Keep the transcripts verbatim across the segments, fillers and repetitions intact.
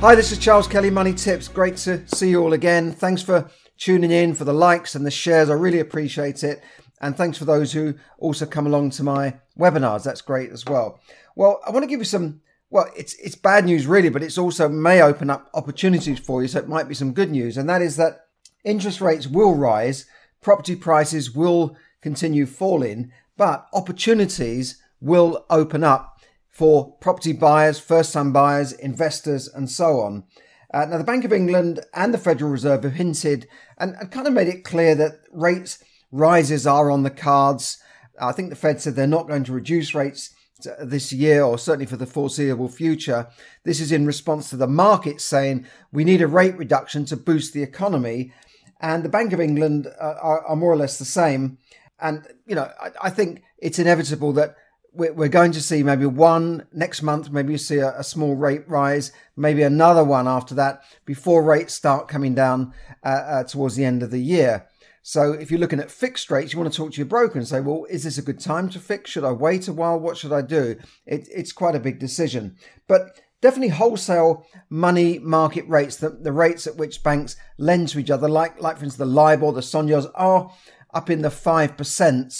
Hi, this is Charles Kelly, Money Tips. Great to see you all again. Thanks for tuning in, for the likes and the shares. I really appreciate it. And thanks for those who also come along to my webinars. That's great as well. Well, I want to give you some, well, it's it's bad news really, but it's also may open up opportunities for you. So it might be some good news. And that is that interest rates will rise, property prices will continue falling, but opportunities will open up for property buyers, first-time buyers, investors, and so on. Uh, now, the Bank of England and the Federal Reserve have hinted and, and kind of made it clear that rates rises are on the cards. I think the Fed said they're not going to reduce rates this year, or certainly for the foreseeable future. This is in response to the market saying we need a rate reduction to boost the economy. And the Bank of England uh, are, are more or less the same. And, you know, I, I think it's inevitable that we're going to see maybe one next month, maybe you see a small rate rise, maybe another one after that before rates start coming down uh, uh, towards the end of the year. So if you're looking at fixed rates, you want to talk to your broker and say, well, is this a good time to fix? Should I wait a while? What should I do? It, it's quite a big decision. But definitely wholesale money market rates, the, the rates at which banks lend to each other, like, like for instance, the LIBOR, the sonyos are up in the five percent.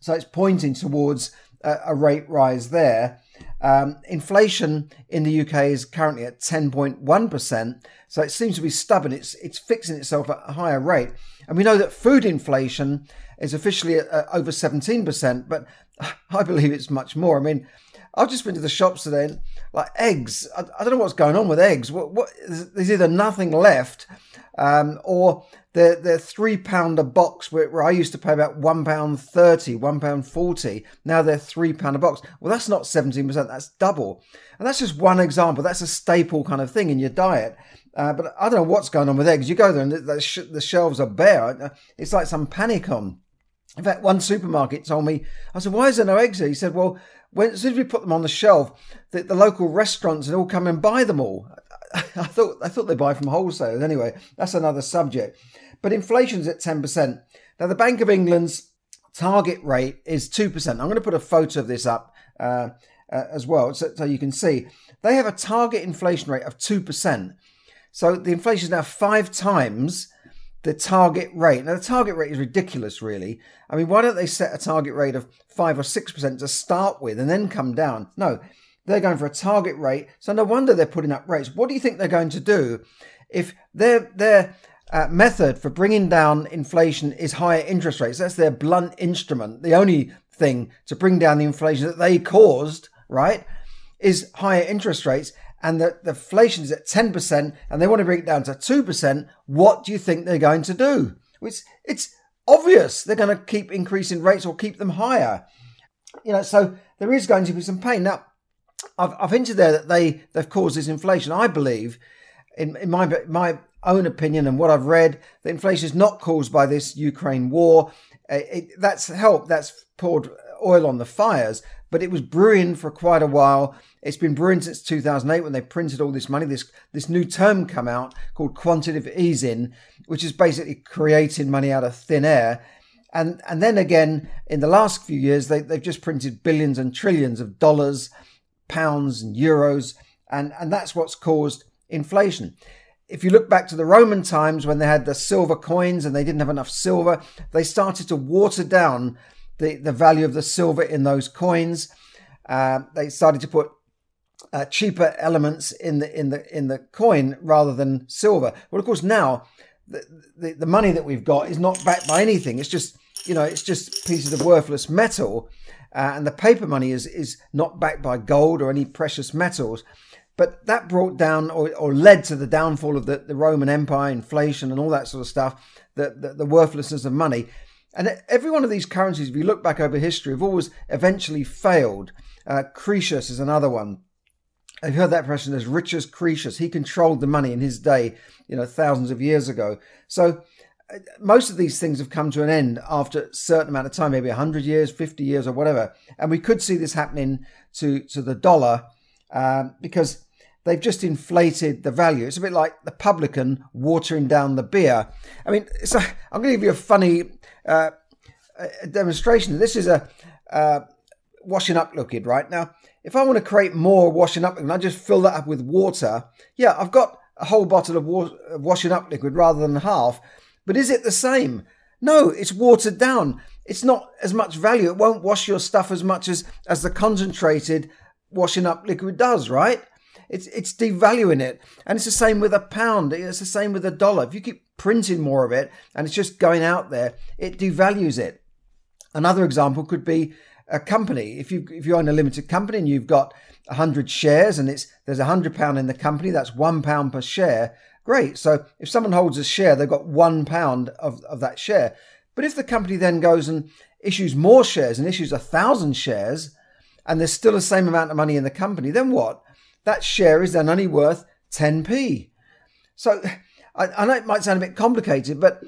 So it's pointing towards a rate rise there. Um, inflation in the U K is currently at ten point one percent. So it seems to be stubborn. It's it's fixing itself at a higher rate. And we know that food inflation is officially at, uh, over seventeen percent, but I believe it's much more. I mean, I've just been to the shops today and like eggs, I, I don't know what's going on with eggs. What, what there's either nothing left um, or they're, they're three pound a box where, where I used to pay about one pound thirty, one pound forty. Now they're three pound a box. Well, that's not seventeen percent, that's double. And that's just one example. That's a staple kind of thing in your diet. Uh, but I don't know what's going on with eggs. You go there and the, the, sh- the shelves are bare. It's like some panic on. In fact, one supermarket told me, I said, why is there no eggs here? He said, well, when, as soon as we put them on the shelf, the, the local restaurants had all come and buy them all. I, I thought I thought they buy from wholesalers. Anyway, that's another subject. But inflation's at ten percent. Now, the Bank of England's target rate is two percent. I'm going to put a photo of this up uh, uh, as well so, so you can see. They have a target inflation rate of two percent. So the inflation is now five times the target rate. Now, the target rate is ridiculous, really. I mean, why don't they set a target rate of five or six percent to start with and then come down? No, they're going for a target rate. So no wonder they're putting up rates. What do you think they're going to do if their their uh, method for bringing down inflation is higher interest rates? That's their blunt instrument. The only thing to bring down the inflation that they caused, right, is higher interest rates. And the, the inflation is at ten percent and they want to bring it down to two percent, what do you think they're going to do? It's, it's obvious they're going to keep increasing rates or keep them higher. You know, so there is going to be some pain. Now, I've, I've hinted there that they, they've caused this inflation. I believe, in, in my my own opinion and what I've read, that inflation is not caused by this Ukraine war. It, it, that's helped, that's poured oil on the fires, but it was brewing for quite a while. It's been brewing since two thousand eight when they printed all this money. This this new term come out called quantitative easing, which is basically creating money out of thin air. And and then again, in the last few years, they, they've just printed billions and trillions of dollars, pounds and euros. And, and that's what's caused inflation. If you look back to the Roman times when they had the silver coins and they didn't have enough silver, they started to water down The, the value of the silver in those coins. Uh, they started to put uh, cheaper elements in the in the in the coin rather than silver. Well, of course, now the, the the money that we've got is not backed by anything. It's just you know it's just pieces of worthless metal, uh, and the paper money is is not backed by gold or any precious metals. But that brought down or, or led to the downfall of the, the Roman Empire, inflation, and all that sort of stuff. The the, the worthlessness of money. And every one of these currencies, if you look back over history, have always eventually failed. Uh, Cretius is another one. I've heard that person as rich as Croesus. He controlled the money in his day, you know, thousands of years ago. So most of these things have come to an end after a certain amount of time, maybe one hundred years, fifty years or whatever. And we could see this happening to, to the dollar uh, because they've just inflated the value. It's a bit like the publican watering down the beer. I mean, so I'm going to give you a funny uh, demonstration. This is a uh, washing up liquid, right? Now, if I want to create more washing up liquid, I just fill that up with water. Yeah, I've got a whole bottle of wa- washing up liquid rather than half. But is it the same? No, it's watered down. It's not as much value. It won't wash your stuff as much as, as the concentrated washing up liquid does, right? It's it's devaluing it. And it's the same with a pound. It's the same with a dollar. If you keep printing more of it and it's just going out there, it devalues it. Another example could be a company. If you if you own a limited company and you've got one hundred shares and it's there's one hundred pounds in the company, that's one pound per share. Great. So if someone holds a share, they've got one pound of, of that share. But if the company then goes and issues more shares and issues one thousand shares and there's still the same amount of money in the company, then what? That share is then only worth ten p. So I, I know it might sound a bit complicated, but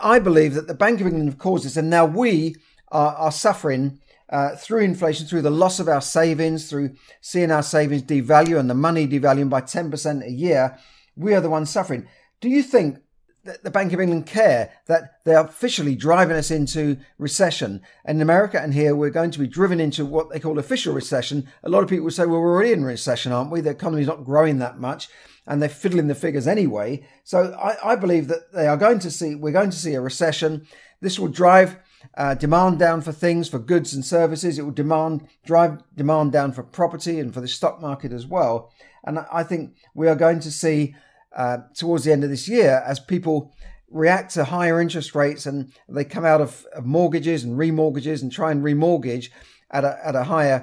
I believe that the Bank of England have caused this, and now we are, are suffering Uh, through inflation, through the loss of our savings, through seeing our savings devalue and the money devaluing by ten percent a year, we are the ones suffering. Do you think that the Bank of England care that they are officially driving us into recession? And in America and here, we're going to be driven into what they call official recession. A lot of people would say, well, we're already in recession, aren't we? The economy's not growing that much and they're fiddling the figures anyway. So I, I believe that they are going to see, we're going to see a recession. This will drive Uh, demand down for things, for goods and services. It will demand drive demand down for property and for the stock market as well. And I think we are going to see uh, towards the end of this year, as people react to higher interest rates and they come out of, of mortgages and remortgages and try and remortgage at a, at a higher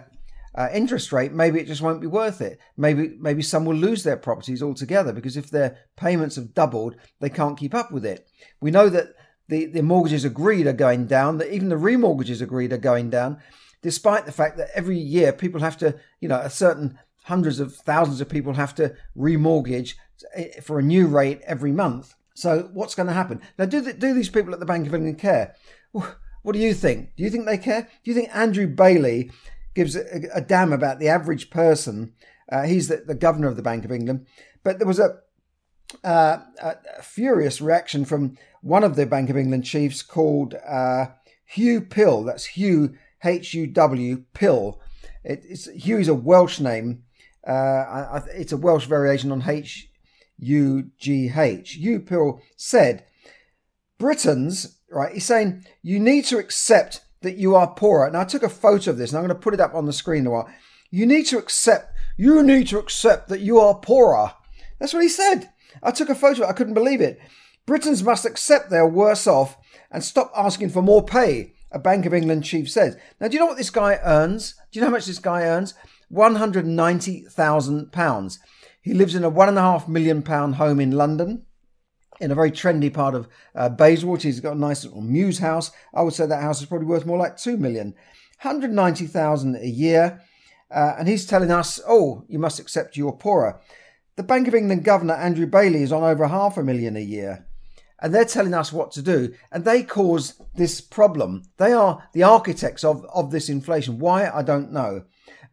uh, interest rate, maybe it just won't be worth it. Maybe, maybe some will lose their properties altogether because if their payments have doubled, they can't keep up with it. We know that The, the mortgages agreed are going down, that even the remortgages agreed are going down, despite the fact that every year people have to, you know, a certain hundreds of thousands of people have to remortgage for a new rate every month. So what's going to happen? Now, do, the, do these people at the Bank of England care? What do you think? Do you think they care? Do you think Andrew Bailey gives a, a damn about the average person? Uh, he's the, the governor of the Bank of England. But there was a Uh, a, a furious reaction from one of the Bank of England chiefs called uh, Hugh Pill. That's Hugh, H U W, Pill. It, it's, Hugh is a Welsh name. Uh, I, I, it's a Welsh variation on H U G H. Hugh Pill said, Britons, right, he's saying, you need to accept that you are poorer. And I took a photo of this and I'm going to put it up on the screen in a while. You need to accept, you need to accept that you are poorer. That's what he said. I took a photo. I couldn't believe it. Britons must accept they're worse off and stop asking for more pay, a Bank of England chief says. Now, do you know what this guy earns? Do you know how much this guy earns? one hundred ninety thousand pounds. He lives in a one and a half million pound home in London, in a very trendy part of uh, Bayswater. He's got a nice little muse house. I would say that house is probably worth more like two million. one hundred ninety thousand a year. Uh, and he's telling us, oh, you must accept you're poorer. The Bank of England governor, Andrew Bailey, is on over half a million a year. And they're telling us what to do. And they cause this problem. They are the architects of, of this inflation. Why? I don't know.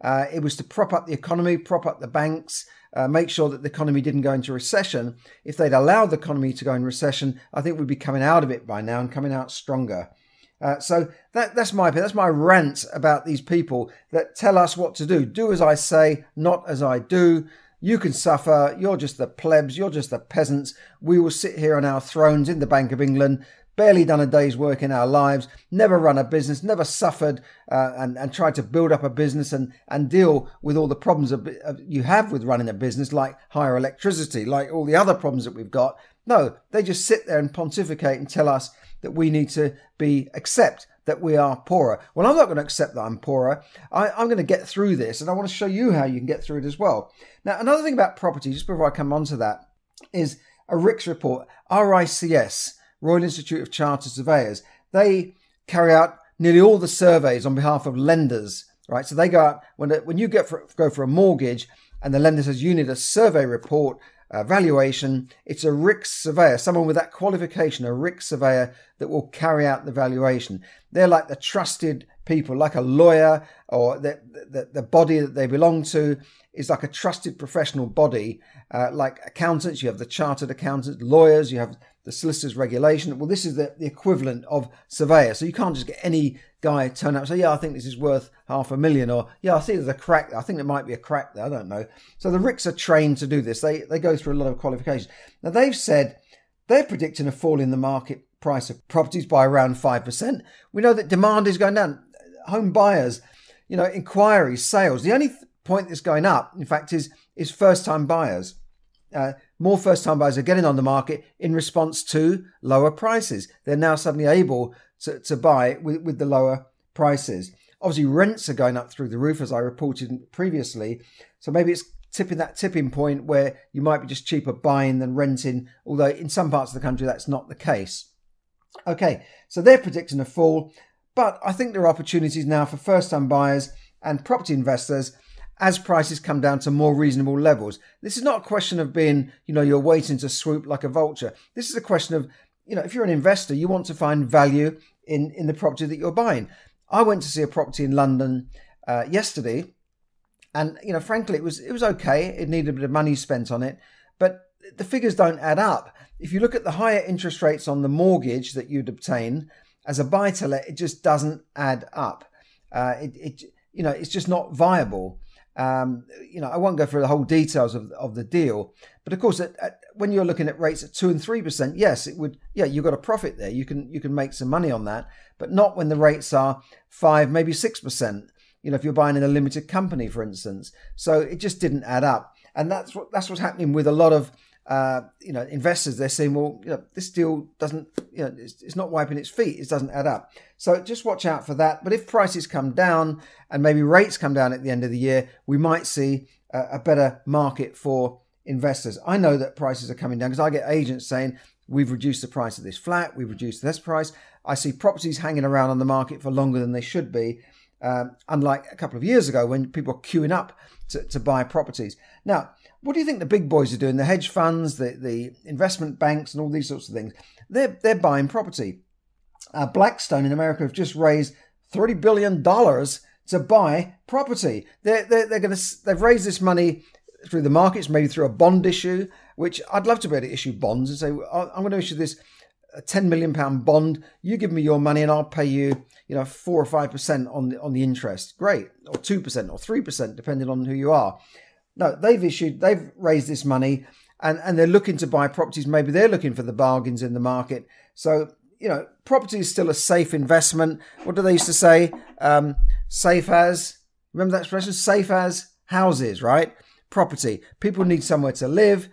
Uh, it was to prop up the economy, prop up the banks, uh, make sure that the economy didn't go into recession. If they'd allowed the economy to go in recession, I think we'd be coming out of it by now and coming out stronger. Uh, so that, that's my that's my rant about these people that tell us what to do. Do as I say, not as I do. You can suffer. You're just the plebs. You're just the peasants. We will sit here on our thrones in the Bank of England, barely done a day's work in our lives, never run a business, never suffered uh, and, and tried to build up a business and, and deal with all the problems of, of, you have with running a business, like higher electricity, like all the other problems that we've got. No, they just sit there and pontificate and tell us that we need to be accept that we are poorer. Well, I'm not going to accept that I'm poorer. I, I'm going to get through this, and I want to show you how you can get through it as well. Now, another thing about property, just before I come on to that, is a R I C S report, R I C S, Royal Institute of Chartered Surveyors. They carry out nearly all the surveys on behalf of lenders, right? So they go out, when, when you get for, go for a mortgage, And the lender says, you need a survey report, a valuation. It's a R I C S surveyor, someone with that qualification, a R I C S surveyor that will carry out the valuation. They're like the trusted people, like a lawyer, or the, the, the body that they belong to is like a trusted professional body. Uh, like accountants, you have the chartered accountants, lawyers, you have the solicitor's regulation. Well, this is the, the equivalent of surveyor. So you can't just get any guy turn up and say, yeah, I think this is worth half a million, or yeah, I see there's a crack. I think there might be a crack there. I don't know. So the R I Cs are trained to do this. They, they go through a lot of qualifications. Now, they've said they're predicting a fall in the market price of properties by around five percent. We know that demand is going down. Home buyers, you know, inquiries, sales. The only th- point that's going up, in fact, is, is first-time buyers. Uh, more first-time buyers are getting on the market in response to lower prices. They're now suddenly able to, to buy with, with the lower prices. Obviously, rents are going up through the roof, as I reported previously. So maybe it's tipping that tipping point where you might be just cheaper buying than renting, although in some parts of the country, that's not the case. Okay, so they're predicting a fall, but I think there are opportunities now for first-time buyers and property investors as prices come down to more reasonable levels. This is not a question of being, you know, you're waiting to swoop like a vulture. This is a question of, you know, if you're an investor, you want to find value in, in the property that you're buying. I went to see a property in London uh, yesterday, and, you know, frankly, it was it was okay. It needed a bit of money spent on it, but the figures don't add up. If you look at the higher interest rates on the mortgage that you'd obtain as a buy-to-let, it just doesn't add up. Uh, it, it, you know, it's just not viable. Um, you know, I won't go through the whole details of, of the deal, but of course, at, at, when you're looking at rates at two and three percent, yes, it would. Yeah, you've got a profit there. You can you can make some money on that, but not when the rates are five, maybe six percent. You know, if you're buying in a limited company, for instance, so it just didn't add up, and that's what that's what's happening with a lot of uh, you know investors. They're saying, well, you know, this deal doesn't, you know, it's, it's not wiping its feet. It doesn't add up. So just watch out for that. But if prices come down and maybe rates come down at the end of the year, we might see a better market for investors. I know that prices are coming down because I get agents saying, we've reduced the price of this flat, we've reduced this price. I see properties hanging around on the market for longer than they should be, um, unlike a couple of years ago when people were queuing up to, to buy properties. Now, what do you think the big boys are doing? The hedge funds, the, the investment banks and all these sorts of things. They're, they're buying property. Uh, Blackstone in America have just raised thirty billion dollars to buy property. They're, they're, they're going to, they've raised this money through the markets, maybe through a bond issue, which I'd love to be able to issue bonds and say, I'm going to issue this ten million pounds bond. You give me your money and I'll pay you, you know, four or five percent on the, on the interest. Great. Or two percent or three percent, depending on who you are. No, they've issued, they've raised this money and, and they're looking to buy properties. Maybe they're looking for the bargains in the market. So, you know, property is still a safe investment. What do they used to say? Um, safe as, remember that expression? Safe as houses, right? Property. People need somewhere to live.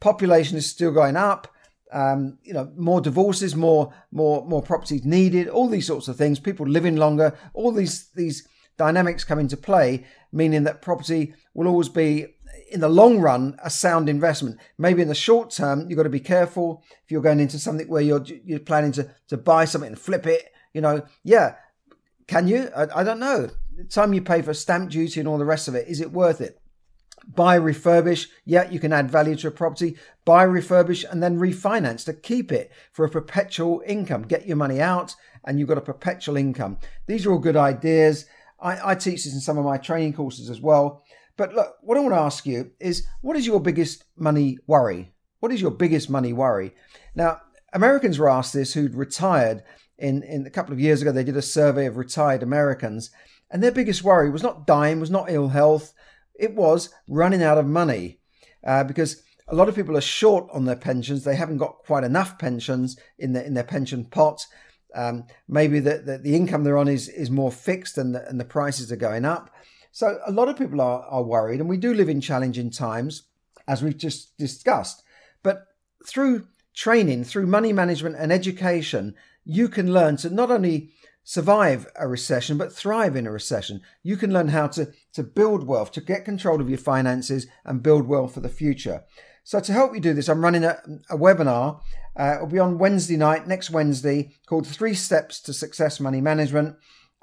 Population is still going up. Um, you know, more divorces, more, more, more properties needed, all these sorts of things. People living longer, all these, these dynamics come into play, meaning that property will always be, in the long run, a sound investment. Maybe in the short term, you've got to be careful if you're going into something where you're you're planning to, to buy something and flip it. You know, yeah, can you? I, I don't know. The time you pay for stamp duty and all the rest of it, is it worth it? Buy, refurbish. Yeah, you can add value to a property. Buy, refurbish, and then refinance to keep it for a perpetual income. Get your money out and you've got a perpetual income. These are all good ideas. I, I teach this in some of my training courses as well. But look, what I want to ask you is, what is your biggest money worry? What is your biggest money worry? Now, Americans were asked this who'd retired in, in a couple of years ago. They did a survey of retired Americans, and their biggest worry was not dying, was not ill health. It was running out of money uh, because a lot of people are short on their pensions. They haven't got quite enough pensions in their, in their pension pot. Um, maybe the, the, the income they're on is, is more fixed and the, and the prices are going up. So a lot of people are, are worried, and we do live in challenging times, as we've just discussed. But through training, through money management and education, you can learn to not only survive a recession, but thrive in a recession. You can learn how to, to build wealth, to get control of your finances and build wealth for the future. So to help you do this, I'm running a, a webinar. Uh, it'll be on Wednesday night, next Wednesday, called Three Steps to Success Money Management.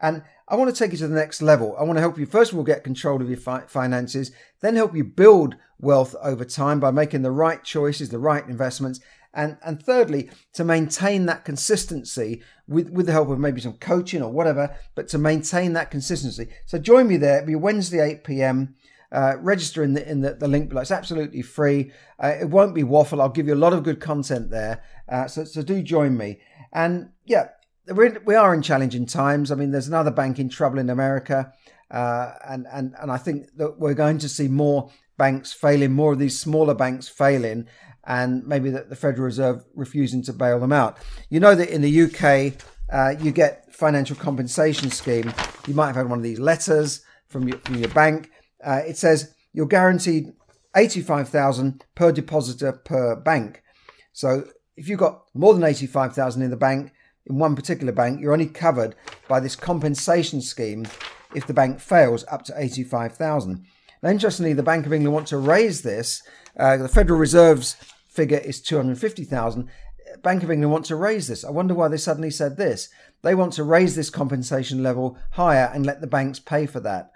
And I want to take you to the next level. I want to help you, first of all, get control of your fi- finances, then help you build wealth over time by making the right choices, the right investments. And, and thirdly, to maintain that consistency with, with the help of maybe some coaching or whatever, but to maintain that consistency. So join me there. It'll be Wednesday, eight p.m. Uh, register in the in the, the link below. It's absolutely free. Uh, it won't be waffle. I'll give you a lot of good content there. Uh, so, so do join me. And yeah, we're in, we are in challenging times. I mean, there's another bank in trouble in America. Uh, and, and, and I think that we're going to see more banks failing, more of these smaller banks failing, and maybe that the Federal Reserve refusing to bail them out. You know that in the U K, uh, you get financial compensation scheme. You might have had one of these letters from your, from your bank. Uh, it says you're guaranteed eighty-five thousand per depositor per bank. So if you've got more than eighty-five thousand in the bank, in one particular bank, you're only covered by this compensation scheme if the bank fails up to eighty-five thousand. Now, interestingly, the Bank of England want to raise this. Uh, the Federal Reserve's figure is two hundred fifty thousand. Bank of England want to raise this. I wonder why they suddenly said this. They want to raise this compensation level higher and let the banks pay for that.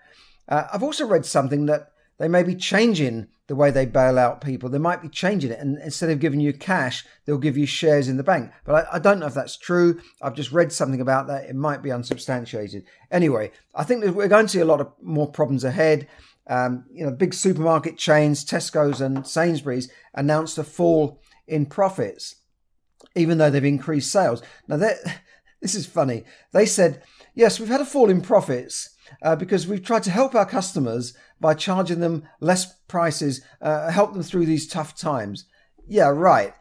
Uh, I've also read something that they may be changing the way they bail out people. They might be changing it. And instead of giving you cash, they'll give you shares in the bank. But I, I don't know if that's true. I've just read something about that. It might be unsubstantiated. Anyway, I think that we're going to see a lot of more problems ahead. Um, you know, big supermarket chains, Tesco's and Sainsbury's, announced a fall in profits, even though they've increased sales. Now, this is funny. They said, yes, we've had a fall in profits, Uh, because we've tried to help our customers by charging them less prices, uh, help them through these tough times. Yeah, right.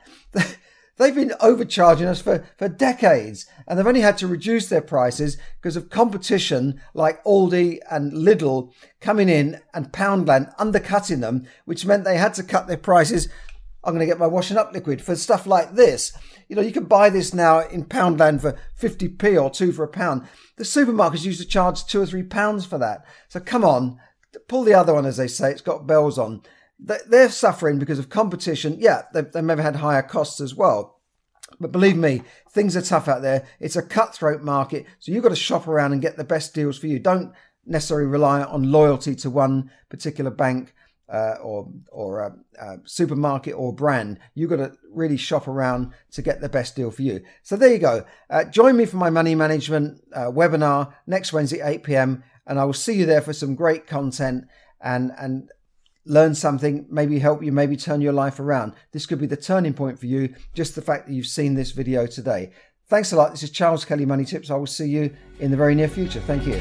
They've been overcharging us for, for decades, and they've only had to reduce their prices because of competition like Aldi and Lidl coming in and Poundland undercutting them, which meant they had to cut their prices. I'm going to get my washing up liquid for stuff like this. You know, you can buy this now in Poundland for fifty p or two for a pound. The supermarkets used to charge two or three pounds for that. So come on, pull the other one, as they say. It's got bells on. They're suffering because of competition. Yeah, they've never had higher costs as well. But believe me, things are tough out there. It's a cutthroat market. So you've got to shop around and get the best deals for you. Don't necessarily rely on loyalty to one particular bank Uh, or or a, a supermarket or brand. You've got to really shop around to get the best deal for you. So there you go. Uh, join me for my money management uh, webinar next Wednesday, eight p.m. And I will see you there for some great content and, and learn something, maybe help you, maybe turn your life around. This could be the turning point for you, just the fact that you've seen this video today. Thanks a lot. This is Charles Kelly, Money Tips. I will see you in the very near future. Thank you.